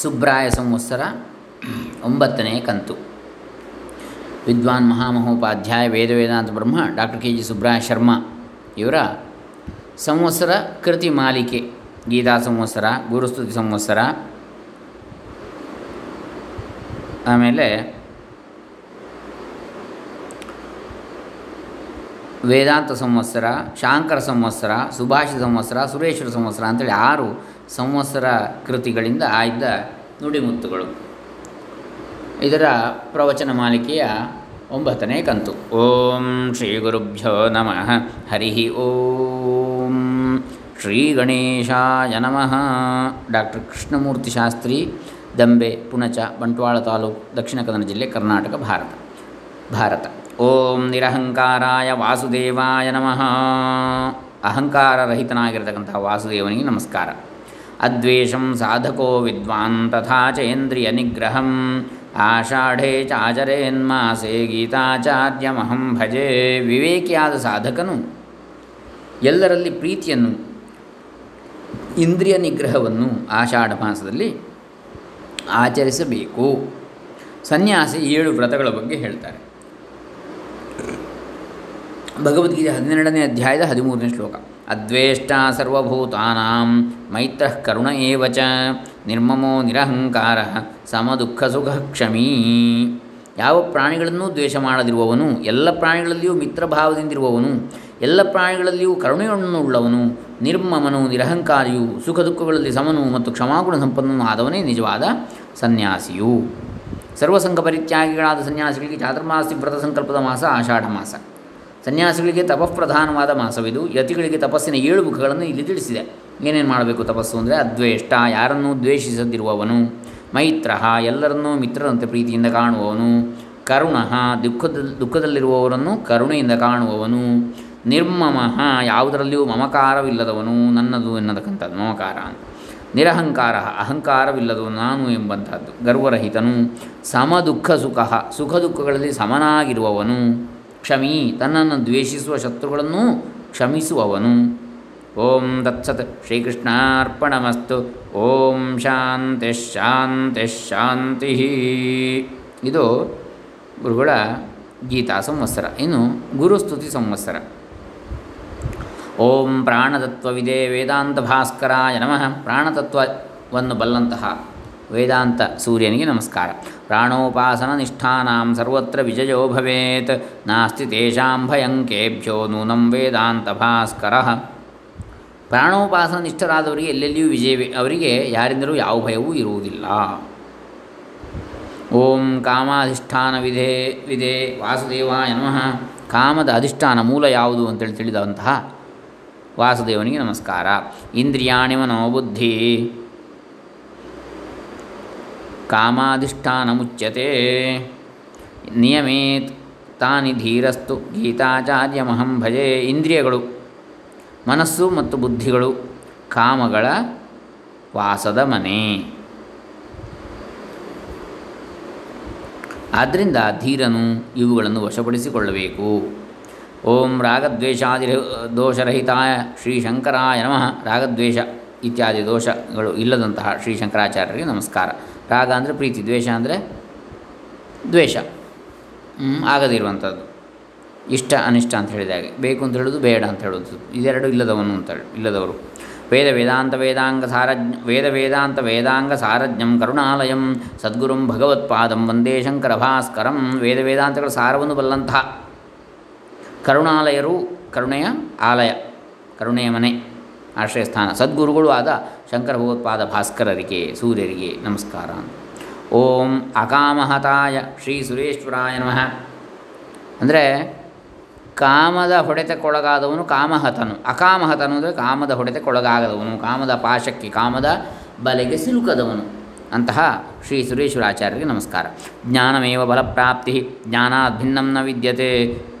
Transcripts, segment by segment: ಸುಬ್ರಾಯ ಸಂವತ್ಸರ 9ನೇ ಕಂತು. ವಿದ್ವಾನ್ ಮಹಾಮಹೋಪಾಧ್ಯಾಯ ವೇದಾಂತ ಬ್ರಹ್ಮ ಡಾಕ್ಟರ್ ಕೆ.ಜಿ.ಸುಬ್ರಾಯಶರ್ಮರ ಇವರ ಸಂವತ್ಸರ ಕೃತಿ ಮಾಲಿಕೆ ಗೀತಾ ಸಂವತ್ಸರ, ಗುರುಸ್ತುತಿ ಸಂವತ್ಸರ, ಆಮೇಲೆ ವೇದಾಂತ ಸಂವತ್ಸರ, ಶಾಂಕರ ಸಂವತ್ಸರ, ಸುಭಾಷಿತ ಸಂವತ್ಸರ, ಸುರೇಶ್ವರ ಸಂವತ್ಸರ ಅಂತೇಳಿ 6 ಸಂವತ್ಸರ ಕೃತಿಗಳಿಂದ ಆಯ್ದ ನುಡಿಮುತ್ತುಗಳು. ಇದರ ಪ್ರವಚನ ಮಾಲಿಕೆಯ 9ನೇ ಕಂತು. ಓಂ ಶ್ರೀ ಗುರುಭ್ಯೋ ನಮಃ. ಹರಿ ಓಂ ಶ್ರೀ ಗಣೇಶಾಯ ನಮಃ. ಡಾಕ್ಟರ್ ಕೃಷ್ಣಮೂರ್ತಿ ಶಾಸ್ತ್ರಿ, ದಂಬೆ, ಪುಣಚ, ಬಂಟ್ವಾಳ ತಾಲೂಕು, ದಕ್ಷಿಣ ಕನ್ನಡ ಜಿಲ್ಲೆ, ಕರ್ನಾಟಕ, ಭಾರತ. ಓಂ ನಿರಹಂಕಾರಾಯ ವಾಸುದೇವಾಯ ನಮಃ. ಅಹಂಕಾರರಹಿತನಾಗಿರ್ತಕ್ಕಂಥ ವಾಸುದೇವನಿಗೆ ನಮಸ್ಕಾರ. ಅದ್ವೇಷಂ ಸಾಧಕೋ ವಿದ್ವಾನ್ ತಥಾ ಚೇಂದ್ರಿಯ ನಿಗ್ರಹಂ ಆಷಾಢೇ ಚಾಚರೇನ್ಮಾಸೇ ಗೀತಾಚಾರ್ಯಮಹಂ ಭಜೇ. ವಿವೇಕಿಯಾದ ಸಾಧಕನು ಎಲ್ಲರಲ್ಲಿ ಪ್ರೀತಿಯನ್ನು, ಇಂದ್ರಿಯ ನಿಗ್ರಹವನ್ನು ಆಷಾಢ ಮಾಸದಲ್ಲಿ ಆಚರಿಸಬೇಕು. ಸನ್ಯಾಸಿ 7 ವ್ರತಗಳ ಬಗ್ಗೆ ಹೇಳ್ತಾರೆ. ಭಗವದ್ಗೀತೆ 12ನೇ ಅಧ್ಯಾಯದ 13ನೇ ಶ್ಲೋಕ. ಅದ್ವೇಷ್ಟಾ ಸರ್ವಭೂತಾನಾಂ ಮೈತ್ರಃ ಕರುಣ ಏವ ಚ ನಿರ್ಮಮೋ ನಿರಹಂಕಾರಃ ಸಮದುಃಖ ಸುಖ ಕ್ಷಮೀ. ಯಾವ ಪ್ರಾಣಿಗಳನ್ನೂ ದ್ವೇಷ ಮಾಡದಿರುವವನು, ಎಲ್ಲ ಪ್ರಾಣಿಗಳಲ್ಲಿಯೂ ಮಿತ್ರಭಾವದಿಂದಿರುವವನು, ಎಲ್ಲ ಪ್ರಾಣಿಗಳಲ್ಲಿಯೂ ಕರುಣೆಯನ್ನು ಉಳ್ಳವನು, ನಿರ್ಮಮನು, ನಿರಹಂಕಾರಿಯು, ಸುಖ ದುಃಖಗಳಲ್ಲಿ ಸಮನು ಮತ್ತು ಕ್ಷಮಾಗುಣ ಸಂಪನ್ನನು ಆದವನೇ ನಿಜವಾದ ಸನ್ಯಾಸಿಯು. ಸರ್ವಸಂಘ ಪರಿತ್ಯಾಗಿಗಳಾದ ಸನ್ಯಾಸಿಗಳಿಗೆ ಚಾತುರ್ಮಾಸಿ ವ್ರತ ಸಂಕಲ್ಪದ ಮಾಸ ಆಷಾಢ ಮಾಸ. ಸನ್ಯಾಸಿಗಳಿಗೆ ತಪಃಪ್ರಧಾನವಾದ ಮಾಸವಿದು. ಯತಿಗಳಿಗೆ ತಪಸ್ಸಿನ 7 ಮುಖಗಳನ್ನು ಇಲ್ಲಿ ತಿಳಿಸಿದೆ. ಏನೇನು ಮಾಡಬೇಕು ತಪಸ್ಸು ಅಂದರೆ, ಅದ್ವೇಷ್ಟ ಯಾರನ್ನೂ ದ್ವೇಷಿಸದಿರುವವನು, ಮೈತ್ರಃ ಎಲ್ಲರನ್ನೂ ಮಿತ್ರರಂತೆ ಪ್ರೀತಿಯಿಂದ ಕಾಣುವವನು, ಕರುಣಃ ದುಃಖದಲ್ಲಿರುವವರನ್ನು ಕರುಣೆಯಿಂದ ಕಾಣುವವನು, ನಿರ್ಮಮಃ ಯಾವುದರಲ್ಲಿಯೂ ಮಮಕಾರವಿಲ್ಲದವನು, ನನ್ನದು ಎನ್ನತಕ್ಕಂಥದ್ದು ಮಮಕಾರ, ನಿರಹಂಕಾರ ಅಹಂಕಾರವಿಲ್ಲದು ನಾನು ಎಂಬಂಥದ್ದು, ಗರ್ವರಹಿತನು, ಸಮದುಃಖ ಸುಖ ಸುಖ ದುಃಖಗಳಲ್ಲಿ ಸಮನಾಗಿರುವವನು, ಕ್ಷಮಿ ತನ್ನನ್ನು ದ್ವೇಷಿಸುವ ಶತ್ರುಗಳನ್ನು ಕ್ಷಮಿಸುವವನು. ಓಂ ತತ್ಸತ್. ಶ್ರೀಕೃಷ್ಣಾರ್ಪಣಮಸ್ತು. ಓಂ ಶಾಂತಿ ಶಾಂತಿ ಶಾಂತಿ. ಇದು ಗುರುಗಳ ಗೀತಾ ಸಂವತ್ಸರ. ಇನ್ನು ಗುರುಸ್ತುತಿ ಸಂವತ್ಸರ. ಓಂ ಪ್ರಾಣತತ್ವವಿದೆ ವೇದಾಂತ ಭಾಸ್ಕರಾಯ ನಮಃ. ಪ್ರಾಣತತ್ವವನ್ನು ಬಲ್ಲಂತಹ ವೇದಾಂತ ಸೂರ್ಯನಿಗೆ ನಮಸ್ಕಾರ. ಪ್ರಾಣೋಪಾಸನ ನಿಷ್ಠಾನಾಂ ಸರ್ವತ್ರ ವಿಜಯೋ ಭವೇತ್ ನಾಸ್ತಿ ತೇಷಾಂ ಭಯಂಕೇಭ್ಯೋ ನೂನಂ ವೇದಾಂತ ಭಾಸ್ಕರಃ. ಪ್ರಾಣೋಪಾಸನ ನಿಷ್ಠರಾದವರಿಗೆ ಎಲ್ಲೆಲ್ಲಿಯೂ ವಿಜಯವೇ, ಅವರಿಗೆ ಯಾರಿಂದಲೂ ಯಾವ ಭಯವೂ ಇರುವುದಿಲ್ಲ. ಓಂ ಕಾಮಾಧಿಷ್ಠಾನವಿದೆ ವಾಸುದೇವಾಯ ನಮಃ. ಕಾಮದ ಅಧಿಷ್ಠಾನ ಮೂಲ ಯಾವುದು ಅಂತೇಳಿ ತಿಳಿದಂತಹ ವಾಸುದೇವನಿಗೆ ನಮಸ್ಕಾರ. ಇಂದ್ರಿಯಾಣಿ ಮನೋಬುದ್ಧಿ ಕಾಮಾಧಿಷ್ಠಾನ ಮುಚ್ಯತೆ ನಿಯಮೇತ್ ತಾನಿ ಧೀರಸ್ತು ಗೀತಾಚಾರ್ಯಮಹಂ ಭಜೆ. ಇಂದ್ರಿಯಗಳು, ಮನಸ್ಸು ಮತ್ತು ಬುದ್ಧಿಗಳು ಕಾಮಗಳ ವಾಸದ ಮನೆ. ಆದ್ದರಿಂದ ಧೀರನು ಇವುಗಳನ್ನು ವಶಪಡಿಸಿಕೊಳ್ಳಬೇಕು. ಓಂ ರಾಗದ್ವೇಷಾದಿ ದೋಷರಹಿತಾಯ ಶ್ರೀ ಶಂಕರಾಯ ನಮಃ. ರಾಗದ್ವೇಷ ಇತ್ಯಾದಿ ದೋಷಗಳು ಇಲ್ಲದಂತಹ ಶ್ರೀ ಶಂಕರಾಚಾರ್ಯರಿಗೆ ನಮಸ್ಕಾರ. ರಾಗ ಅಂದರೆ ಪ್ರೀತಿ, ದ್ವೇಷ ಅಂದರೆ ದ್ವೇಷ ಆಗದಿರುವಂಥದ್ದು, ಇಷ್ಟ ಅನಿಷ್ಟ ಅಂತ ಹೇಳಿದಾಗೆ, ಬೇಕು ಅಂತ ಹೇಳೋದು, ಬೇಡ ಅಂತ ಹೇಳೋದು, ಇದೆರಡು ಇಲ್ಲದವನು ಅಂತ ಇಲ್ಲದವರು. ವೇದಾಂತ ವೇದಾಂಗ ಸಾರಜ್ಞಂ ಕರುಣಾಲಯಂ ಸದ್ಗುರುಂ ಭಗವತ್ಪಾದಂ ವಂದೇ ಶಂಕರ ಭಾಸ್ಕರಂ. ವೇದಾಂತಗಳ ಸಾರವನ್ನು ಬಲ್ಲಂತಹ ಕರುಣಾಲಯರು, ಕರುಣೆಯ ಆಲಯ, ಕರುಣೆಯ ಮನೆ, ಆಶ್ರಯಸ್ಥಾನ ಸದ್ಗುರುಗಳು ಆದ ಶಂಕರ ಭಗವತ್ಪಾದ ಭಾಸ್ಕರರಿಗೆ, ಸೂರ್ಯರಿಗೆ ನಮಸ್ಕಾರ. ಓಂ ಅಕಾಮಹತಾಯ ಶ್ರೀ ಸುರೇಶ್ವರಾಯ ನಮಃ. ಅಂದರೆ ಕಾಮದ ಹೊಡೆತಕ್ಕೊಳಗಾದವನು ಕಾಮಹತನು. ಅಕಾಮಹತನು ಅಂದರೆ ಕಾಮದ ಹೊಡೆತಕ್ಕೊಳಗಾಗದವನು, ಕಾಮದ ಪಾಶಕ್ಕೆ, ಕಾಮದ ಬಲೆಗೆ ಸಿಲುಕದವನು. ಅಂತಹ ಶ್ರೀ ಸುರೇಶ್ವರಾಚಾರ್ಯರಿಗೆ ನಮಸ್ಕಾರ. ಜ್ಞಾನಮೇವ ಬಲಪ್ರಾಪ್ತಿ ಜ್ಞಾನಾತ್ ಭಿನ್ನಂ ನ ವಿದ್ಯತೆ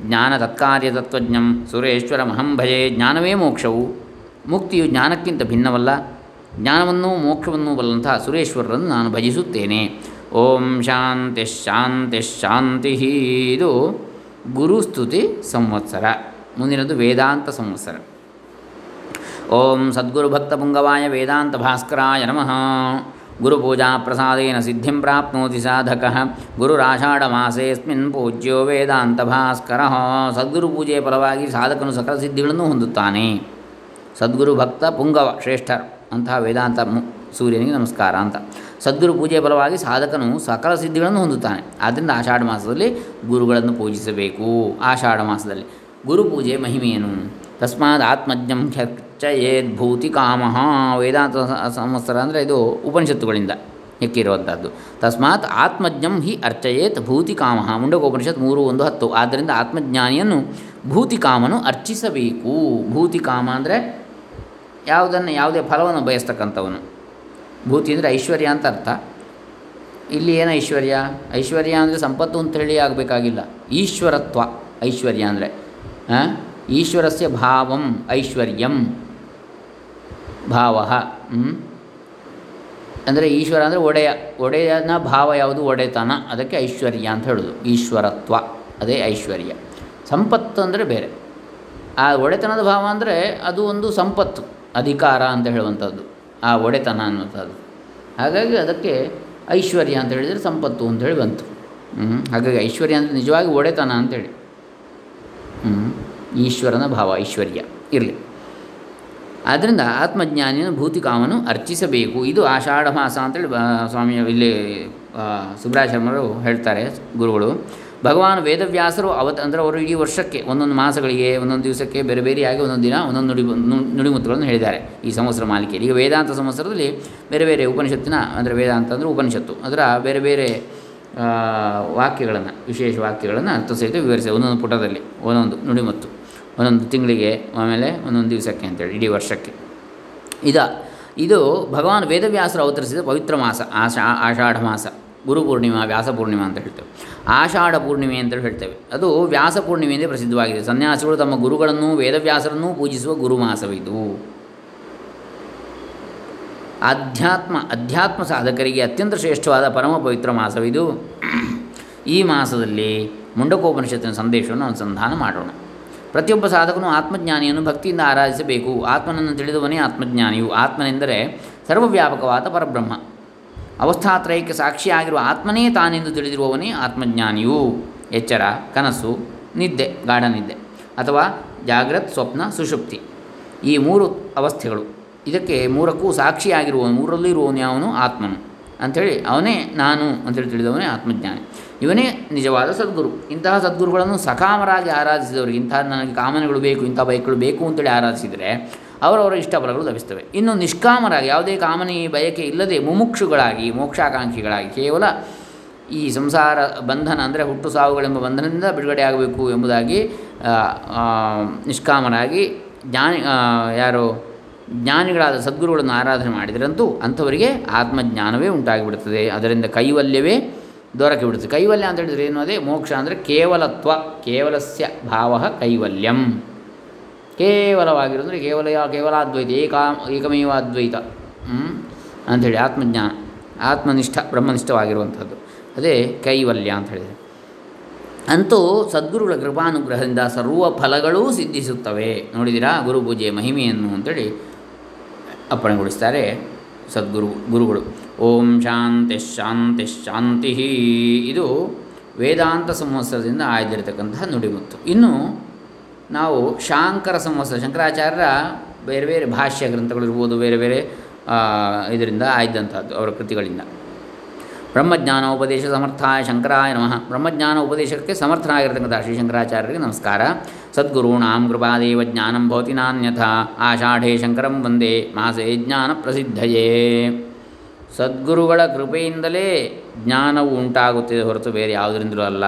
ಜ್ಞಾನ ತತ್ಕಾರ್ಯತತ್ವಜ್ಞಂ ಸುರೇಶ್ವರಮಹಂ ಭಜೆ. ಜ್ಞಾನವೇ ಮೋಕ್ಷವು, ಮುಕ್ತಿಯು ಜ್ಞಾನಕ್ಕಿಂತ ಭಿನ್ನವಲ್ಲ. ಜ್ಞಾನವನ್ನು ಮೋಕ್ಷವನ್ನು ಬಲ್ಲಂತಹ ಸುರೇಶ್ವರರನ್ನು ನಾನು ಭಜಿಸುತ್ತೇನೆ. ಓಂ ಶಾಂತಿ ಶಾಂತಿ ಶಾಂತಿ. ಇದು ಗುರುಸ್ತುತಿ ಸಂವತ್ಸರ. ಮುಂದಿನದು ವೇದಾಂತ ಸಂವತ್ಸರ. ಓಂ ಸದ್ಗುರುಭಕ್ತಪುಂಗವಾಯ ವೇದಾಂತ ಭಾಸ್ಕರಾಯ ನಮಃ. ಗುರುಪೂಜಾ ಪ್ರಸಾದೇನ ಸಿದ್ಧಿಂ ಪ್ರಾಪ್ನೋತಿ ಸಾಧಕಃ ಗುರುರಾಷಾಢಮಾಸೇಸ್ಮಿನ್ ಪೂಜ್ಯೋ ವೇದಾಂತ ಭಾಸ್ಕರಃ. ಸದ್ಗುರು ಪೂಜೆಯ ಫಲವಾಗಿ ಸಾಧಕನು ಸಕಲ ಸಿದ್ಧಿಗಳನ್ನು ಹೊಂದುತ್ತಾನೆ. ಸದ್ಗುರು ಭಕ್ತ ಪುಂಗವ ಶ್ರೇಷ್ಠರು ಅಂತಹ ವೇದಾಂತ ಸೂರ್ಯನಿಗೆ ನಮಸ್ಕಾರ ಅಂತ. ಸದ್ಗುರು ಪೂಜೆಯ ಫಲವಾಗಿ ಸಾಧಕನು ಸಕಲ ಸಿದ್ಧಿಗಳನ್ನು ಹೊಂದುತ್ತಾನೆ. ಆದ್ದರಿಂದ ಆಷಾಢ ಮಾಸದಲ್ಲಿ ಗುರುಗಳನ್ನು ಪೂಜಿಸಬೇಕು. ಆಷಾಢ ಮಾಸದಲ್ಲಿ ಗುರುಪೂಜೆ ಮಹಿಮೆಯೇನು? ತಸ್ಮಾದ್ ಆತ್ಮಜ್ಞಂ ಖ್ಯರ್ಚಯೇದ್ ಭೂತಿ ಕಾಮಃ. ವೇದಾಂತ ಸಂವತ್ಸರ ಅಂದರೆ ಇದು ಉಪನಿಷತ್ತುಗಳಿಂದ ಹೆಕ್ಕಿರುವಂಥದ್ದು. ತಸ್ಮಾತ್ ಆತ್ಮಜ್ಞಂ ಹಿ ಅರ್ಚಯೇತ್ ಭೂತಿ ಕಾಮಃ. ಮುಂಡಕೋಪನಿಷತ್ 3:1-10. ಆದ್ದರಿಂದ ಆತ್ಮಜ್ಞಾನಿಯನ್ನು ಭೂತಿಕಾಮನು ಅರ್ಚಿಸಬೇಕು. ಭೂತಿಕಾಮ ಅಂದರೆ ಯಾವುದೇ ಫಲವನ್ನು ಬಯಸ್ತಕ್ಕಂಥವನು. ಭೂತಿ ಅಂದರೆ ಐಶ್ವರ್ಯ ಅಂತ ಅರ್ಥ. ಇಲ್ಲಿ ಏನು ಐಶ್ವರ್ಯ? ಐಶ್ವರ್ಯ ಅಂದರೆ ಸಂಪತ್ತು ಅಂತೇಳಿ ಆಗಬೇಕಾಗಿಲ್ಲ. ಈಶ್ವರತ್ವ ಐಶ್ವರ್ಯ ಅಂದರೆ ಈಶ್ವರಸ್ಯ ಭಾವಂ ಐಶ್ವರ್ಯಂ ಭಾವ ಅಂದರೆ ಈಶ್ವರ ಅಂದರೆ ಒಡೆಯ. ಒಡೆಯನ ಭಾವ ಯಾವುದು? ಒಡೆತನ. ಅದಕ್ಕೆ ಐಶ್ವರ್ಯ ಅಂತ ಹೇಳೋದು. ಈಶ್ವರತ್ವ ಅದೇ ಐಶ್ವರ್ಯ. ಸಂಪತ್ತು ಅಂದರೆ ಬೇರೆ. ಆ ಒಡೆತನದ ಭಾವ ಅಂದರೆ ಅದು ಒಂದು ಸಂಪತ್ತು, ಅಧಿಕಾರ ಅಂತ ಹೇಳುವಂಥದ್ದು, ಆ ಒಡೆತನ ಅನ್ನುವಂಥದ್ದು. ಹಾಗಾಗಿ ಅದಕ್ಕೆ ಐಶ್ವರ್ಯ ಅಂತ ಹೇಳಿದರೆ ಸಂಪತ್ತು ಅಂತೇಳಿ ಬಂತು. ಹಾಗಾಗಿ ಐಶ್ವರ್ಯ ಅಂದರೆ ನಿಜವಾಗಿ ಒಡೆತನ ಅಂಥೇಳಿ. ಈಶ್ವರನ ಭಾವ ಐಶ್ವರ್ಯ ಇರಲಿ. ಆದ್ದರಿಂದ ಆತ್ಮಜ್ಞಾನಿಯನ್ನು ಭೂತಿಕಾಮನು ಅರ್ಚಿಸಬೇಕು. ಇದು ಆಷಾಢ ಮಾಸ ಅಂತೇಳಿ ಸ್ವಾಮಿ ಇಲ್ಲಿ ಸುಬ್ರಾಯಶರ್ಮರು ಹೇಳ್ತಾರೆ ಗುರುಗಳು. ಭಗವಾನ್ ವೇದವ್ಯಾಸರು ಅಂದರೆ ಅವರು ಇಡೀ ವರ್ಷಕ್ಕೆ ಒಂದೊಂದು ಮಾಸಗಳಿಗೆ ಒಂದೊಂದು ದಿವಸಕ್ಕೆ ಬೇರೆ ಬೇರೆಯಾಗಿ ಒಂದೊಂದು ದಿನ ಒಂದೊಂದು ನುಡಿಮುತ್ತುಗಳನ್ನು ಹೇಳಿದ್ದಾರೆ ಈ ಸಂವತ್ಸರ ಮಾಲಿಕೆಯಲ್ಲಿ. ಈಗ ವೇದಾಂತ ಸಂವತ್ಸರದಲ್ಲಿ ಬೇರೆ ಬೇರೆ ಉಪನಿಷತ್ತಿನ ಅಂದರೆ ವೇದಾಂತ ಅಂದರೆ ಉಪನಿಷತ್ತು ಅದರ ಬೇರೆ ಬೇರೆ ವಾಕ್ಯಗಳನ್ನು, ವಿಶೇಷ ವಾಕ್ಯಗಳನ್ನು ಅರ್ಥ ಸಹಿತ ವಿವರಿಸಿದೆ. ಒಂದೊಂದು ಪುಟದಲ್ಲಿ ಒಂದೊಂದು ನುಡಿಮುತ್ತು, ಒಂದೊಂದು ತಿಂಗಳಿಗೆ, ಆಮೇಲೆ ಒಂದೊಂದು ದಿವಸಕ್ಕೆ ಅಂತೇಳಿ ಇಡೀ ವರ್ಷಕ್ಕೆ. ಇದು ಭಗವಾನ್ ವೇದವ್ಯಾಸರು ಅವತರಿಸಿದ ಪವಿತ್ರ ಮಾಸ ಆಷಾಢ ಮಾಸ. ಗುರು ಪೂರ್ಣಿಮಾ, ವ್ಯಾಸ ಪೂರ್ಣಿಮಾ ಅಂತ ಹೇಳ್ತೇವೆ. ಆಷಾಢ ಪೂರ್ಣಿಮೆ ಅಂತೇಳಿ ಹೇಳ್ತೇವೆ. ಅದು ವ್ಯಾಸ ಪೂರ್ಣಿಮೆಯಿಂದ ಪ್ರಸಿದ್ಧವಾಗಿದೆ. ಸನ್ಯಾಸಿಗಳು ತಮ್ಮ ಗುರುಗಳನ್ನು ವೇದವ್ಯಾಸರನ್ನೂ ಪೂಜಿಸುವ ಗುರುಮಾಸವಿದು. ಅಧ್ಯಾತ್ಮ ಸಾಧಕರಿಗೆ ಅತ್ಯಂತ ಶ್ರೇಷ್ಠವಾದ ಪರಮ ಪವಿತ್ರ ಮಾಸವಿದು. ಈ ಮಾಸದಲ್ಲಿ ಮುಂಡಕೋಪನಿಷತ್ತಿನ ಸಂದೇಶವನ್ನು ಅನುಸಂಧಾನ ಮಾಡೋಣ. ಪ್ರತಿಯೊಬ್ಬ ಸಾಧಕನು ಆತ್ಮಜ್ಞಾನಿಯನ್ನು ಭಕ್ತಿಯಿಂದ ಆರಾಧಿಸಬೇಕು. ಆತ್ಮನನ್ನು ತಿಳಿದವನೇ ಆತ್ಮಜ್ಞಾನಿಯು. ಆತ್ಮನೆಂದರೆ ಸರ್ವವ್ಯಾಪಕವಾದ ಪರಬ್ರಹ್ಮ. ಅವಸ್ಥಾತ್ರಯಕ್ಕೆ ಸಾಕ್ಷಿಯಾಗಿರುವ ಆತ್ಮನೇ ತಾನೆಂದು ತಿಳಿದಿರುವವನೇ ಆತ್ಮಜ್ಞಾನಿಯು. ಎಚ್ಚರ, ಕನಸು, ನಿದ್ದೆ, ಗಾಢ ನಿದ್ದೆ ಅಥವಾ ಜಾಗ್ರತ್, ಸ್ವಪ್ನ, ಸುಷುಪ್ತಿ ಈ ಮೂರು ಅವಸ್ಥೆಗಳು, ಇದಕ್ಕೆ ಮೂರಕ್ಕೂ ಸಾಕ್ಷಿಯಾಗಿರುವವನು, ಮೂರಲ್ಲೂ ಇರುವವನು ಯಾವನು? ಆತ್ಮನು ಅಂಥೇಳಿ ಅವನೇ ನಾನು ಅಂತೇಳಿ ತಿಳಿದವನೇ ಆತ್ಮಜ್ಞಾನಿ. ಇವನೇ ನಿಜವಾದ ಸದ್ಗುರು. ಇಂತಹ ಸದ್ಗುರುಗಳನ್ನು ಸಕಾಮರಾಗಿ ಆರಾಧಿಸಿದವರಿಗೆ, ಇಂತಹ ನನಗೆ ಕಾಮನೆಗಳು ಬೇಕು, ಇಂಥ ಬಯಕೆಗಳು ಬೇಕು ಅಂತೇಳಿ ಆರಾಧಿಸಿದರೆ ಅವರವರ ಇಷ್ಟಫಲಗಳು ಲಭಿಸ್ತವೆ. ಇನ್ನು ನಿಷ್ಕಾಮರಾಗಿ, ಯಾವುದೇ ಕಾಮನೆ ಬಯಕೆ ಇಲ್ಲದೆ ಮುಮುಕ್ಷುಗಳಾಗಿ, ಮೋಕ್ಷಾಕಾಂಕ್ಷಿಗಳಾಗಿ, ಕೇವಲ ಈ ಸಂಸಾರ ಬಂಧನ ಅಂದರೆ ಹುಟ್ಟು ಸಾವುಗಳೆಂಬ ಬಂಧನದಿಂದ ಬಿಡುಗಡೆಯಾಗಬೇಕು ಎಂಬುದಾಗಿ ನಿಷ್ಕಾಮರಾಗಿ ಜ್ಞಾನಿಗಳಾದ ಸದ್ಗುರುಗಳನ್ನು ಆರಾಧನೆ ಮಾಡಿದರಂತೂ ಅಂಥವರಿಗೆ ಆತ್ಮಜ್ಞಾನವೇ ಉಂಟಾಗಿಬಿಡುತ್ತದೆ. ಅದರಿಂದ ಕೈವಲ್ಯವೇ ದೊರಕಿಬಿಡುತ್ತದೆ. ಕೈವಲ್ಯ ಅಂತ ಹೇಳಿದರೆ ಏನು? ಅದೇ ಮೋಕ್ಷ ಅಂದರೆ ಕೇವಲತ್ವ. ಕೇವಲಸ್ಯ ಭಾವ ಕೈವಲ್ಯಂ. ಕೇವಲವಾಗಿರೋದು ಅಂದರೆ ಕೇವಲಾದ್ವೈತ, ಏಕಮೇವ ಅದ್ವೈತ ಅಂಥೇಳಿ ಆತ್ಮಜ್ಞಾನ, ಆತ್ಮನಿಷ್ಠ, ಬ್ರಹ್ಮನಿಷ್ಠವಾಗಿರುವಂಥದ್ದು ಅದೇ ಕೈವಲ್ಯ ಅಂತ ಹೇಳಿದರೆ. ಅಂತೂ ಸದ್ಗುರುಗಳ ಕೃಪಾನುಗ್ರಹದಿಂದ ಸರ್ವ ಫಲಗಳೂ ಸಿದ್ಧಿಸುತ್ತವೆ. ನೋಡಿದಿರಾ ಗುರುಪೂಜೆಯ ಮಹಿಮೆಯನ್ನು ಅಂತೇಳಿ ಅರ್ಪಣೆಗೊಳಿಸ್ತಾರೆ ಗುರುಗಳು. ಓಂ ಶಾಂತಿ ಶಾಂತಿ ಶಾಂತಿ. ಇದು ವೇದಾಂತ ಸಂವತ್ಸರದಿಂದ ಆಯ್ದಿರತಕ್ಕಂತಹ ನುಡಿಮುತ್ತು. ಇನ್ನು ನಾವು ಶಾಂಕರ ಸಂವತ್ಸರ, ಶಂಕರಾಚಾರ್ಯರ ಬೇರೆ ಬೇರೆ ಭಾಷ್ಯ ಗ್ರಂಥಗಳಿರ್ಬೋದು, ಬೇರೆ ಬೇರೆ ಇದರಿಂದ ಆಯ್ದಂಥದ್ದು ಅವರ ಕೃತಿಗಳಿಂದ. ಬ್ರಹ್ಮಜ್ಞಾನ ಉಪದೇಶ ಸಮರ್ಥಾಯ ಶಂಕರಾಯ ನಮಃ. ಬ್ರಹ್ಮಜ್ಞಾನ ಉಪದೇಶಕ್ಕೆ ಸಮರ್ಥನಾಗಿರತಕ್ಕಂಥ ಶ್ರೀ ಶಂಕರಾಚಾರ್ಯರಿಗೆ ನಮಸ್ಕಾರ. ಸದ್ಗುರುಣಾಂ ಕೃಪಾದೇವ ಜ್ಞಾನಂ ಭವತಿ ನಾನ್ಯಥಾ. ಆಷಾಢೇ ಶಂಕರಂ ವಂದೇ ಮಾಸೇ ಜ್ಞಾನ ಪ್ರಸಿದ್ಧಯೇ. ಸದ್ಗುರುಗಳ ಕೃಪೆಯಿಂದಲೇ ಜ್ಞಾನವು ಉಂಟಾಗುತ್ತದೆ ಹೊರತು ಬೇರೆ ಯಾವುದರಿಂದಲೂ ಅಲ್ಲ.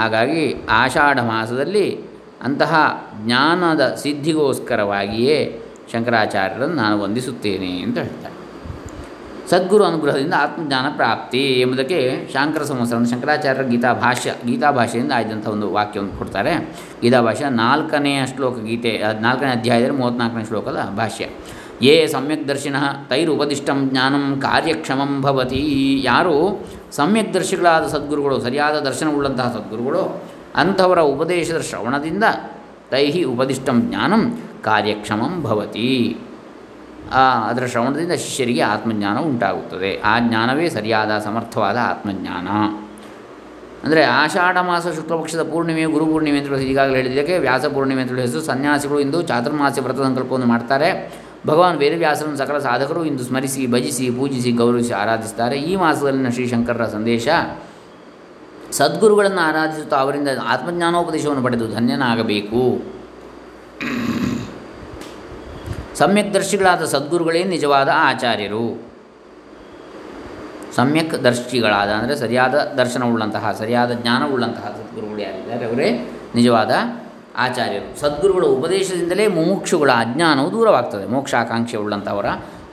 ಹಾಗಾಗಿ ಆಷಾಢ ಮಾಸದಲ್ಲಿ ಅಂತಹ ಜ್ಞಾನದ ಸಿದ್ಧಿಗೋಸ್ಕರವಾಗಿಯೇ ಶಂಕರಾಚಾರ್ಯರನ್ನು ನಾನು ವಂದಿಸುತ್ತೇನೆ ಅಂತ ಹೇಳ್ತಾರೆ. ಸದ್ಗುರು ಅನುಗ್ರಹದಿಂದ ಆತ್ಮಜ್ಞಾನ ಪ್ರಾಪ್ತಿ ಎಂಬುದಕ್ಕೆ ಶಾಂಕರ ಸಂವತ್ಸರ ಅಂದರೆ ಶಂಕರಾಚಾರ್ಯರ ಗೀತಾಭಾಷೆಯಿಂದ ಆಯ್ದಂಥ ಒಂದು ವಾಕ್ಯವನ್ನು ಕೊಡ್ತಾರೆ. ಗೀತಾಭಾಷ್ಯ 4ನೇ ಅಧ್ಯಾಯದಲ್ಲಿ 34ನೇ ಶ್ಲೋಕದ ಭಾಷ್ಯ. ಯೇ ಸಮ್ಯಕ್ ದರ್ಶಿನಃ ತೈರುಪದಿಷ್ಟಂ ಜ್ಞಾನಂ ಕಾರ್ಯಕ್ಷಮಂ ಭವತಿ. ಯಾರು ಸಮ್ಯಕ್ ದರ್ಶಿಗಳಾದ ಸದ್ಗುರುಗಳು, ಸರಿಯಾದ ದರ್ಶನವುಳ್ಳಂತಹ ಸದ್ಗುರುಗಳು, ಅಂಥವರ ಉಪದೇಶದ ಶ್ರವಣದಿಂದ ತೈಹಿ ಉಪದಿಷ್ಟಂ ಜ್ಞಾನಂ ಕಾರ್ಯಕ್ಷಮಂ ಭವತಿ. ಅದರ ಶ್ರವಣದಿಂದ ಶಿಷ್ಯರಿಗೆ ಆತ್ಮಜ್ಞಾನ ಉಂಟಾಗುತ್ತದೆ. ಆ ಜ್ಞಾನವೇ ಸರಿಯಾದ ಸಮರ್ಥವಾದ ಆತ್ಮಜ್ಞಾನ. ಅಂದರೆ ಆಷಾಢ ಮಾಸ ಶುಕ್ಲಪಕ್ಷದ ಪೂರ್ಣಿಮೆ ಗುರುಪೂರ್ಣಿಮೆ ಅಂತ ಹೇಳಿ ಈಗಾಗಲೇ ಹೇಳಿದ್ದಕ್ಕೆ ವ್ಯಾಸ ಪೂರ್ಣಿಮೆ ಅಂತೇಳಿ ಹೆಸರು. ಸನ್ಯಾಸಿಗಳು ಇಂದು ಚಾತುರ್ಮಾಸ್ಯ ವ್ರತ ಸಂಕಲ್ಪವನ್ನು ಮಾಡ್ತಾರೆ. ಭಗವಾನ್ ವೇದವ್ಯಾಸರನ್ನು ಸಕಲ ಸಾಧಕರು ಇಂದು ಸ್ಮರಿಸಿ ಭಜಿಸಿ ಪೂಜಿಸಿ ಗೌರವಿಸಿ ಆರಾಧಿಸ್ತಾರೆ. ಈ ಮಾಸದಲ್ಲಿನ ಶ್ರೀಶಂಕರರ ಸಂದೇಶ ಸದ್ಗುರುಗಳನ್ನು ಆರಾಧಿಸುತ್ತಾ ಅವರಿಂದ ಆತ್ಮಜ್ಞಾನೋಪದೇಶವನ್ನು ಪಡೆದು ಧನ್ಯನಾಗಬೇಕು. ಸಮ್ಯಕ್ ದರ್ಶಿಗಳಾದ ಸದ್ಗುರುಗಳೇ ನಿಜವಾದ ಆಚಾರ್ಯರು. ಸಮ್ಯಕ್ ದರ್ಶಿಗಳಾದ ಅಂದರೆ ಸರಿಯಾದ ದರ್ಶನವುಳ್ಳಂತಹ ಸರಿಯಾದ ಜ್ಞಾನವುಳ್ಳಂತಹ ಸದ್ಗುರುಗಳು ಯಾರಿದ್ದಾರೆ ಅವರೇ ನಿಜವಾದ ಆಚಾರ್ಯರು. ಸದ್ಗುರುಗಳ ಉಪದೇಶದಿಂದಲೇ ಮುಮುಕ್ಷುಗಳ ಅಜ್ಞಾನವು ದೂರವಾಗ್ತದೆ, ಮೋಕ್ಷಾಕಾಂಕ್ಷೆ ಉಳ್ಳಂಥವರ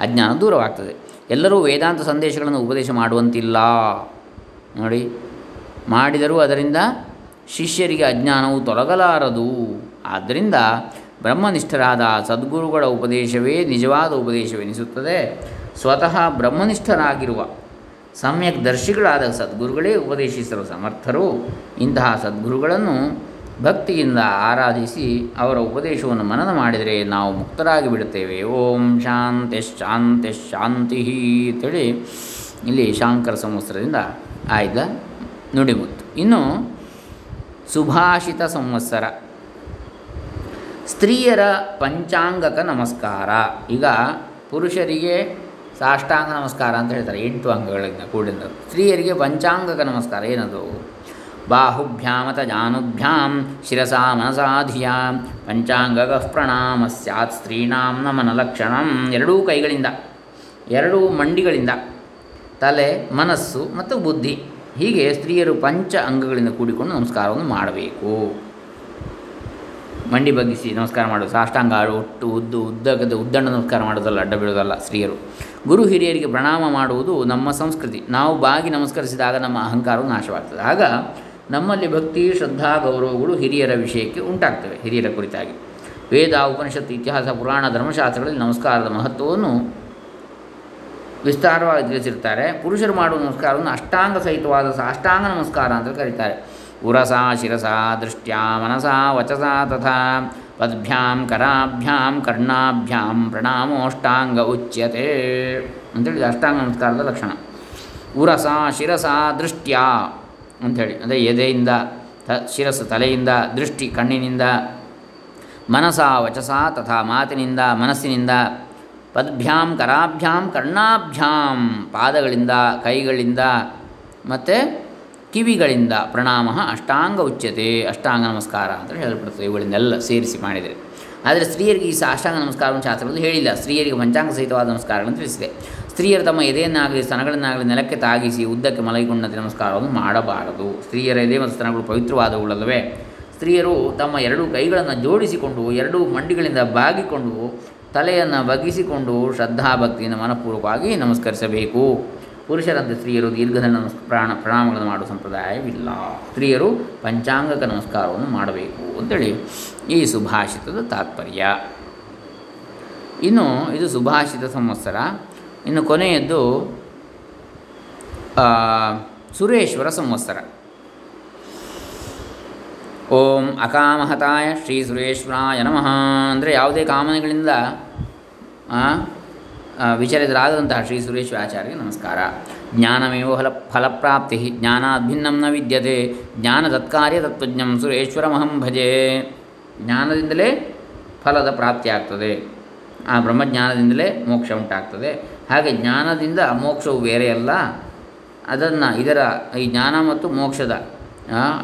ಅಜ್ಞಾನ ದೂರವಾಗ್ತದೆ. ಎಲ್ಲರೂ ವೇದಾಂತ ಸಂದೇಶಗಳನ್ನು ಉಪದೇಶ ಮಾಡುವಂತಿಲ್ಲ ನೋಡಿ, ಮಾಡಿದರೂ ಅದರಿಂದ ಶಿಷ್ಯರಿಗೆ ಅಜ್ಞಾನವು ತೊಲಗಲಾರದು. ಆದ್ದರಿಂದ ಬ್ರಹ್ಮನಿಷ್ಠರಾದ ಸದ್ಗುರುಗಳ ಉಪದೇಶವೇ ನಿಜವಾದ ಉಪದೇಶವೆನಿಸುತ್ತದೆ. ಸ್ವತಃ ಬ್ರಹ್ಮನಿಷ್ಠರಾಗಿರುವ ಸಮ್ಯಕ್ ದರ್ಶಿಗಳಾದ ಸದ್ಗುರುಗಳೇ ಉಪದೇಶಿಸಲು ಸಮರ್ಥರು. ಇಂತಹ ಸದ್ಗುರುಗಳನ್ನು ಭಕ್ತಿಯಿಂದ ಆರಾಧಿಸಿ ಅವರ ಉಪದೇಶವನ್ನು ಮನನ ಮಾಡಿದರೆ ನಾವು ಮುಕ್ತರಾಗಿ ಬಿಡುತ್ತೇವೆ. ಓಂ ಶಾಂತಿ ಶಾಂತಿ ಶಾಂತಿ ಅಂತೇಳಿ ಇಲ್ಲಿ ಶಾಂಕರ ಸಂವತ್ಸರದಿಂದ ಆಯ್ದ ನುಡಿಮುತ್ತು. ಇನ್ನು ಸುಭಾಷಿತ ಸಂವತ್ಸರ ಸ್ತ್ರೀಯರ ಪಂಚಾಂಗಕ ನಮಸ್ಕಾರ. ಈಗ ಪುರುಷರಿಗೆ ಸಾಷ್ಟಾಂಗ ನಮಸ್ಕಾರ ಅಂತ ಹೇಳ್ತಾರೆ, 8 ಅಂಗಗಳಿಂದ ಕೂಡಿದ. ಸ್ತ್ರೀಯರಿಗೆ ಪಂಚಾಂಗಕ ನಮಸ್ಕಾರ ಏನದು? ಬಾಹುಭ್ಯಾಮತ ಜಾನುಭ್ಯಾಂ ಶಿರಸಾ ಮನಸಾ ಧಿಯಾ ಪಂಚಾಂಗಕ ಪ್ರಣಾಮ ಸ್ಯಾತ್ ಸ್ತ್ರೀಣಾಂ ನಮನ ಲಕ್ಷಣಂ. ಎರಡೂ ಕೈಗಳಿಂದ, ಎರಡೂ ಮಂಡಿಗಳಿಂದ, ತಲೆ, ಮನಸ್ಸು ಮತ್ತು ಬುದ್ಧಿ, ಹೀಗೆ ಸ್ತ್ರೀಯರು ಪಂಚ ಅಂಗಗಳಿಂದ ಕೂಡಿಕೊಂಡು ನಮಸ್ಕಾರವನ್ನು ಮಾಡಬೇಕು. ಮಂಡಿ ಬಗ್ಗಿಸಿ ನಮಸ್ಕಾರ ಮಾಡೋದು, ಸಾಷ್ಟಾಂಗ ಒಟ್ಟು ಉದ್ದಣ್ಣ ನಮಸ್ಕಾರ ಮಾಡೋದಲ್ಲ, ಅಡ್ಡ ಬಿಡೋದಲ್ಲ ಸ್ತ್ರೀಯರು. ಗುರು ಹಿರಿಯರಿಗೆ ಪ್ರಣಾಮ ಮಾಡುವುದು ನಮ್ಮ ಸಂಸ್ಕೃತಿ. ನಾವು ಬಾಗಿ ನಮಸ್ಕರಿಸಿದಾಗ ನಮ್ಮ ಅಹಂಕಾರವು ನಾಶವಾಗ್ತದೆ. ಆಗ ನಮ್ಮಲ್ಲಿ ಭಕ್ತಿ, ಶ್ರದ್ಧಾ, ಗೌರವಗಳು ಹಿರಿಯರ ವಿಷಯಕ್ಕೆ ಉಂಟಾಗ್ತವೆ. ಹಿರಿಯರ ಕುರಿತಾಗಿ ವೇದ, ಉಪನಿಷತ್ತು, ಇತಿಹಾಸ, ಪುರಾಣ, ಧರ್ಮಶಾಸ್ತ್ರಗಳಲ್ಲಿ ನಮಸ್ಕಾರದ ಮಹತ್ವವನ್ನು ವಿಸ್ತಾರವಾಗಿ ತಿಳಿಸಿರ್ತಾರೆ. ಪುರುಷರು ಮಾಡುವ ನಮಸ್ಕಾರವನ್ನು ಅಷ್ಟಾಂಗ ಸಹಿತವಾದ ಸಾಷ್ಟಾಂಗ ನಮಸ್ಕಾರ ಅಂತ ಕರೀತಾರೆ. ಉರಸಾ ಶಿರಸಾ ದೃಷ್ಟ್ಯಾ ಮನಸಾ ವಚಸಾ ತಥಾ ಪದ್ಭ್ಯಾಂ ಕರಾಭ್ಯಾಂ ಕರ್ಣಾಭ್ಯಾಂ ಪ್ರಣಾಮೋಷ್ಟಾಂಗ ಉಚ್ಯತೆ ಅಂಥೇಳಿ ಅಷ್ಟಾಂಗ ನಮಸ್ಕಾರದ ಲಕ್ಷಣ. ಉರಸಾ ಶಿರಸಾ ದೃಷ್ಟ್ಯಾ ಅಂಥೇಳಿ ಅಂದರೆ ಎದೆಯಿಂದ, ಶಿರಸ್ಸು ತಲೆಯಿಂದ, ದೃಷ್ಟಿ ಕಣ್ಣಿನಿಂದ, ಮನಸಾ ವಚಸಾ ತಥಾ ಮಾತಿನಿಂದ ಮನಸ್ಸಿನಿಂದ, ಪದ್ಭ್ಯಾಂ ಕರಾಭ್ಯಾಂ ಕರ್ಣಾಭ್ಯಾಂ ಪಾದಗಳಿಂದ, ಕೈಗಳಿಂದ ಮತ್ತು ಕಿವಿಗಳಿಂದ ಪ್ರಣಾಮ ಅಷ್ಟಾಂಗ ಉಚ್ಯತೆ ಅಷ್ಟಾಂಗ ನಮಸ್ಕಾರ ಅಂತ ಹೇಳಲ್ಪಡ್ತದೆ. ಇವುಗಳನ್ನೆಲ್ಲ ಸೇರಿಸಿ ಮಾಡಿದರೆ. ಆದರೆ ಸ್ತ್ರೀಯರಿಗೆ ಈ ಅಷ್ಟಾಂಗ ನಮಸ್ಕಾರವನ್ನು ಶಾಸ್ತ್ರದಲ್ಲಿ ಹೇಳಿಲ್ಲ. ಸ್ತ್ರೀಯರಿಗೆ ಪಂಚಾಂಗ ಸಹಿತವಾದ ನಮಸ್ಕಾರಗಳನ್ನು ತಿಳಿಸಿದೆ. ಸ್ತ್ರೀಯರು ತಮ್ಮ ಎದೆಯನ್ನಾಗಲಿ ಸ್ತನಗಳನ್ನಾಗಲಿ ನೆಲಕ್ಕೆ ತಾಗಿಸಿ ಉದ್ದಕ್ಕೆ ಮಲಗಿಕೊಂಡಂತೆ ನಮಸ್ಕಾರವನ್ನು ಮಾಡಬಾರದು. ಸ್ತ್ರೀಯರ ಎದೆ ಮತ್ತು ಸ್ತನಗಳು ಪವಿತ್ರವಾದವುಗಳಲ್ಲವೇ? ಸ್ತ್ರೀಯರು ತಮ್ಮ ಎರಡೂ ಕೈಗಳನ್ನು ಜೋಡಿಸಿಕೊಂಡು, ಎರಡೂ ಮಂಡಿಗಳಿಂದ ಬಾಗಿಕೊಂಡು, ತಲೆಯನ್ನು ಬಗ್ಗಿಸಿಕೊಂಡು ಶ್ರದ್ಧಾಭಕ್ತಿಯನ್ನು ಮನಪೂರ್ವಕವಾಗಿ ನಮಸ್ಕರಿಸಬೇಕು. ಪುರುಷರಂತೆ ಸ್ತ್ರೀಯರು ದೀರ್ಘಧನ ಪ್ರಣಾಮಗಳನ್ನು ಮಾಡುವ ಸಂಪ್ರದಾಯವಿಲ್ಲ. ಸ್ತ್ರೀಯರು ಪಂಚಾಂಗಕ ನಮಸ್ಕಾರವನ್ನು ಮಾಡಬೇಕು ಅಂತೇಳಿ ಈ ಸುಭಾಷಿತದ ತಾತ್ಪರ್ಯ. ಇನ್ನು ಇದು ಸುಭಾಷಿತ ಸಂವತ್ಸರ. ಇನ್ನು ಕೊನೆಯದ್ದು ಸುರೇಶ್ವರ ಸಂವತ್ಸರ. ಓಂ ಅಕಾಮಹತಾಯ ಶ್ರೀ ಸುರೇಶ್ವರಾಯ ನಮಃ ಅಂದರೆ ಯಾವುದೇ ಕಾಮನೆಗಳಿಂದ ವಿಚಲಿತರಾಗದಂತಹ ಶ್ರೀ ಸುರೇಶ್ವರಾಚಾರ್ಯರಿಗೆ ನಮಸ್ಕಾರ. ಜ್ಞಾನಮೇವ ಫಲಪ್ರಾಪ್ತಿ ಜ್ಞಾನಾತ್ ಭಿನ್ನಂ ನ ವಿದ್ಯತೆ ಜ್ಞಾನ ತತ್ಕಾರ್ಯ ತತ್ವಜ್ಞಂ ಸುರೇಶ್ವರಮಹಂ ಭಜೆ. ಜ್ಞಾನದಿಂದಲೇ ಫಲದ ಪ್ರಾಪ್ತಿಯಾಗ್ತದೆ. ಆ ಬ್ರಹ್ಮಜ್ಞಾನದಿಂದಲೇ ಮೋಕ್ಷ ಉಂಟಾಗ್ತದೆ. ಹಾಗೆ ಜ್ಞಾನದಿಂದ ಮೋಕ್ಷವು ಬೇರೆಯಲ್ಲ. ಅದನ್ನು ಈ ಜ್ಞಾನ ಮತ್ತು ಮೋಕ್ಷದ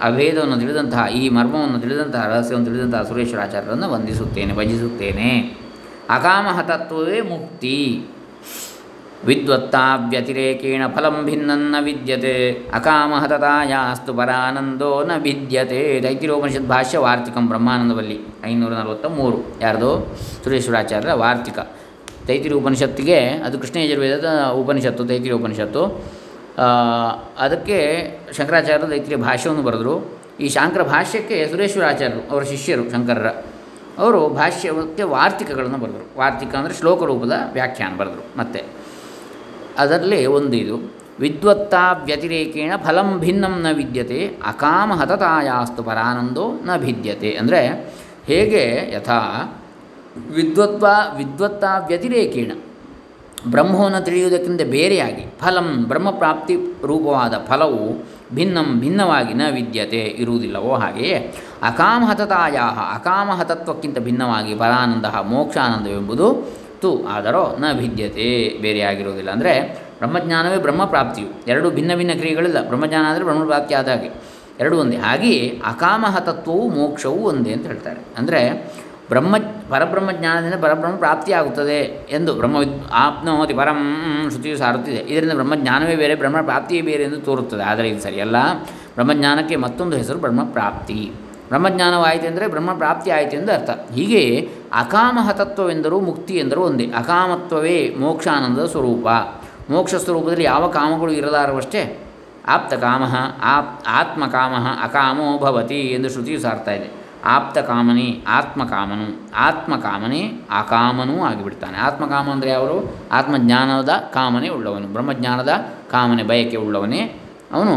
ಅಭೇದವನ್ನು ತಿಳಿದಂತಹ, ಈ ಮರ್ಮವನ್ನು ತಿಳಿದಂತಹ, ರಹಸ್ಯವನ್ನು ತಿಳಿದಂತಹ ಸುರೇಶ್ವರಾಚಾರ್ಯರನ್ನು ವಂದಿಸುತ್ತೇನೆ, ಭಜಿಸುತ್ತೇನೆ. ಅಕಾಮಹತತ್ವವೇ ಮುಕ್ತಿ. ವಿದ್ವತ್ತಾ ವ್ಯತಿರೇಕೇಣ ಫಲಂ ಭಿನ್ನನ್ನ ವಿದ್ಯತೆ ಅಕಾಮಹತತಾಯಾಸ್ತು ಪರಾನಂದೋ ನ ಭಿದ್ಯತೆ. ತೈತಿರೋಪನಿಷತ್ ಭಾಷ್ಯ ವಾರ್ತಿಕಂ ಬ್ರಹ್ಮಾನಂದವಲ್ಲಿ 543 ಯಾರ್ದು? ಸುರೇಶ್ವರಾಚಾರ್ಯರ ವಾರ್ತಿಕ ತೈತಿರೋಪನಿಷತ್ತಿಗೆ, ಅದು ಕೃಷ್ಣಯಜುರ್ವೇದದ ಉಪನಿಷತ್ತು ತೈತಿರೋಪನಿಷತ್ತು. ಅದಕ್ಕೆ ಶಂಕರಾಚಾರ್ಯರು ತೈತಿರಿಯ ಭಾಷ್ಯವನ್ನು ಬರೆದರು. ಈ ಶಾಂಕರ ಭಾಷ್ಯಕ್ಕೆ ಸುರೇಶ್ವರಾಚಾರ್ಯರು ಅವರ ಶಿಷ್ಯರು ಶಂಕರರ ಅವರು ಭಾಷ್ಯಕ್ಕೆ ವಾರ್ತಿಕಗಳನ್ನು ಬರೆದರು. ವಾರ್ತಿಕ ಅಂದರೆ ಶ್ಲೋಕ ರೂಪದ ವ್ಯಾಖ್ಯಾನ ಬರೆದರು. ಮತ್ತು ಅದರಲ್ಲಿ ಒಂದು ಇದು ವಿದ್ವತ್ತಾ ವ್ಯತಿರೇಕೇಣ ಫಲಂ ಭಿನ್ನಂ ನ ವಿದ್ಯತೆ ಅಕಾಮಹತತಾಯಾಸ್ತು ಪರಾನಂದೋ ನ ಭಿದ್ಯತೆ. ಅಂದರೆ ಹೇಗೆ ಯಥಾ ವಿದ್ವತ್ತ ವ್ಯತಿರೇಕೇಣ, ಬ್ರಹ್ಮವನ್ನು ತಿಳಿಯುವುದಕ್ಕಿಂತ ಬೇರೆಯಾಗಿ, ಫಲಂ ಬ್ರಹ್ಮಪ್ರಾಪ್ತಿ ರೂಪವಾದ ಫಲವು ಭಿನ್ನಂ ಭಿನ್ನವಾಗಿ ನ ವಿದ್ಯತೆ ಇರುವುದಿಲ್ಲವೋ ಹಾಗೆಯೇ ಅಕಾಮಹತತಾಯ ಅಕಾಮಹತತ್ವಕ್ಕಿಂತ ಭಿನ್ನವಾಗಿ ಫಲಾನಂದ ಮೋಕ್ಷಾನಂದವೆಂಬುದು ತು ಆದರೋ ನ ಭಿದ್ಯತೆ ಬೇರೆಯಾಗಿರುವುದಿಲ್ಲ. ಅಂದರೆ ಬ್ರಹ್ಮಜ್ಞಾನವೇ ಬ್ರಹ್ಮಪ್ರಾಪ್ತಿಯು, ಎರಡು ಭಿನ್ನ ಭಿನ್ನ ಕ್ರಿಯೆಗಳಿಲ್ಲ. ಬ್ರಹ್ಮಜ್ಞಾನ ಅಂದರೆ ಬ್ರಹ್ಮಪ್ರಾಪ್ತಿ ಆದ ಹಾಗೆ ಎರಡು ಒಂದೇ. ಹಾಗೆಯೇ ಅಕಾಮಹತತ್ವವು ಮೋಕ್ಷವೂ ಒಂದೇ ಅಂತ ಹೇಳ್ತಾರೆ. ಅಂದರೆ ಪರಬ್ರಹ್ಮಜ್ಞಾನದಿಂದ ಪರಬ್ರಹ್ಮ ಪ್ರಾಪ್ತಿಯಾಗುತ್ತದೆ ಎಂದು ಆಪ್ನೋತಿ ಪರಂ ಶ್ರುತಿಯು ಸಾರುತ್ತಿದೆ. ಇದರಿಂದ ಬ್ರಹ್ಮಜ್ಞಾನವೇ ಬೇರೆ ಬ್ರಹ್ಮ ಪ್ರಾಪ್ತಿಯೇ ಬೇರೆ ಎಂದು ತೋರುತ್ತದೆ. ಆದರೆ ಇದು ಸರಿಯಲ್ಲ. ಬ್ರಹ್ಮಜ್ಞಾನಕ್ಕೆ ಮತ್ತೊಂದು ಹೆಸರು ಬ್ರಹ್ಮಪ್ರಾಪ್ತಿ. ಬ್ರಹ್ಮಜ್ಞಾನವಾಯಿತು ಅಂದರೆ ಬ್ರಹ್ಮಪ್ರಾಪ್ತಿ ಆಯಿತು ಎಂದು ಅರ್ಥ. ಹೀಗೆ ಅಕಾಮಹತತ್ವವೆಂದರೂ ಮುಕ್ತಿ ಎಂದರೂ ಒಂದೇ. ಅಕಾಮತ್ವವೇ ಮೋಕ್ಷಾನಂದದ ಸ್ವರೂಪ. ಮೋಕ್ಷ ಸ್ವರೂಪದಲ್ಲಿ ಯಾವ ಕಾಮಗಳು ಇರಲಾರವಷ್ಟೇ. ಆಪ್ತಕಾಮಃ ಆತ್ಮಕಾಮಃ ಅಕಾಮೋ ಭವತಿ ಎಂದು ಶ್ರುತಿಯು ಸಾರ್ತಾ ಇದೆ. ಆಪ್ತಕಾಮನೇ ಆತ್ಮಕಾಮನು, ಆತ್ಮಕಾಮನೇ ಅಕಾಮನೂ ಆಗಿಬಿಡ್ತಾನೆ. ಆತ್ಮಕಾಮ ಅಂದರೆ ಅವರು ಆತ್ಮಜ್ಞಾನದ ಕಾಮನೆ ಉಳ್ಳವನು, ಬ್ರಹ್ಮಜ್ಞಾನದ ಕಾಮನೆ ಬಯಕೆ ಉಳ್ಳವನೇ ಅವನು.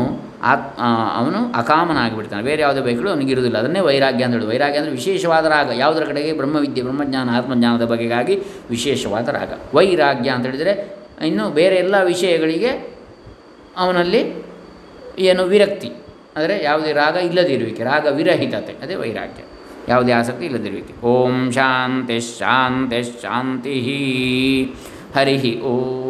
ಅವನು ಅಕಾಮನಾಗಿಬಿಡ್ತಾನೆ. ಬೇರೆ ಯಾವುದೇ ಬಯಕೆಗಳು ಅವನಿಗೆ ಇರುವುದಿಲ್ಲ. ಅದನ್ನೇ ವೈರಾಗ್ಯ ಅಂತ ಹೇಳುವುದು. ವೈರಾಗ್ಯ ಅಂದರೆ ವಿಶೇಷವಾದ ರಾಗ. ಯಾವುದರ ಕಡೆಗೆ ಬ್ರಹ್ಮವಿದ್ಯೆ, ಬ್ರಹ್ಮಜ್ಞಾನ, ಆತ್ಮಜ್ಞಾನದ ಬಗೆಗಾಗಿ ವಿಶೇಷವಾದ ರಾಗ ವೈರಾಗ್ಯ ಅಂತ ಹೇಳಿದರೆ, ಇನ್ನು ಬೇರೆ ಎಲ್ಲ ವಿಷಯಗಳಿಗೆ ಅವನಲ್ಲಿ ಏನು ವಿರಕ್ತಿ, ಅಂದರೆ ಯಾವುದೇ ರಾಗ ಇಲ್ಲದಿರುವಿಕೆ, ರಾಗ ವಿರಹಿತತೆ, ಅದೇ ವೈರಾಗ್ಯ, ಯಾವುದೇ ಆಸಕ್ತಿ ಇಲ್ಲದಿರುವಿಕೆ. ಓಂ ಶಾಂತಿ ಶಾಂತಿ ಶಾಂತಿ ಹರಿ ಓಂ.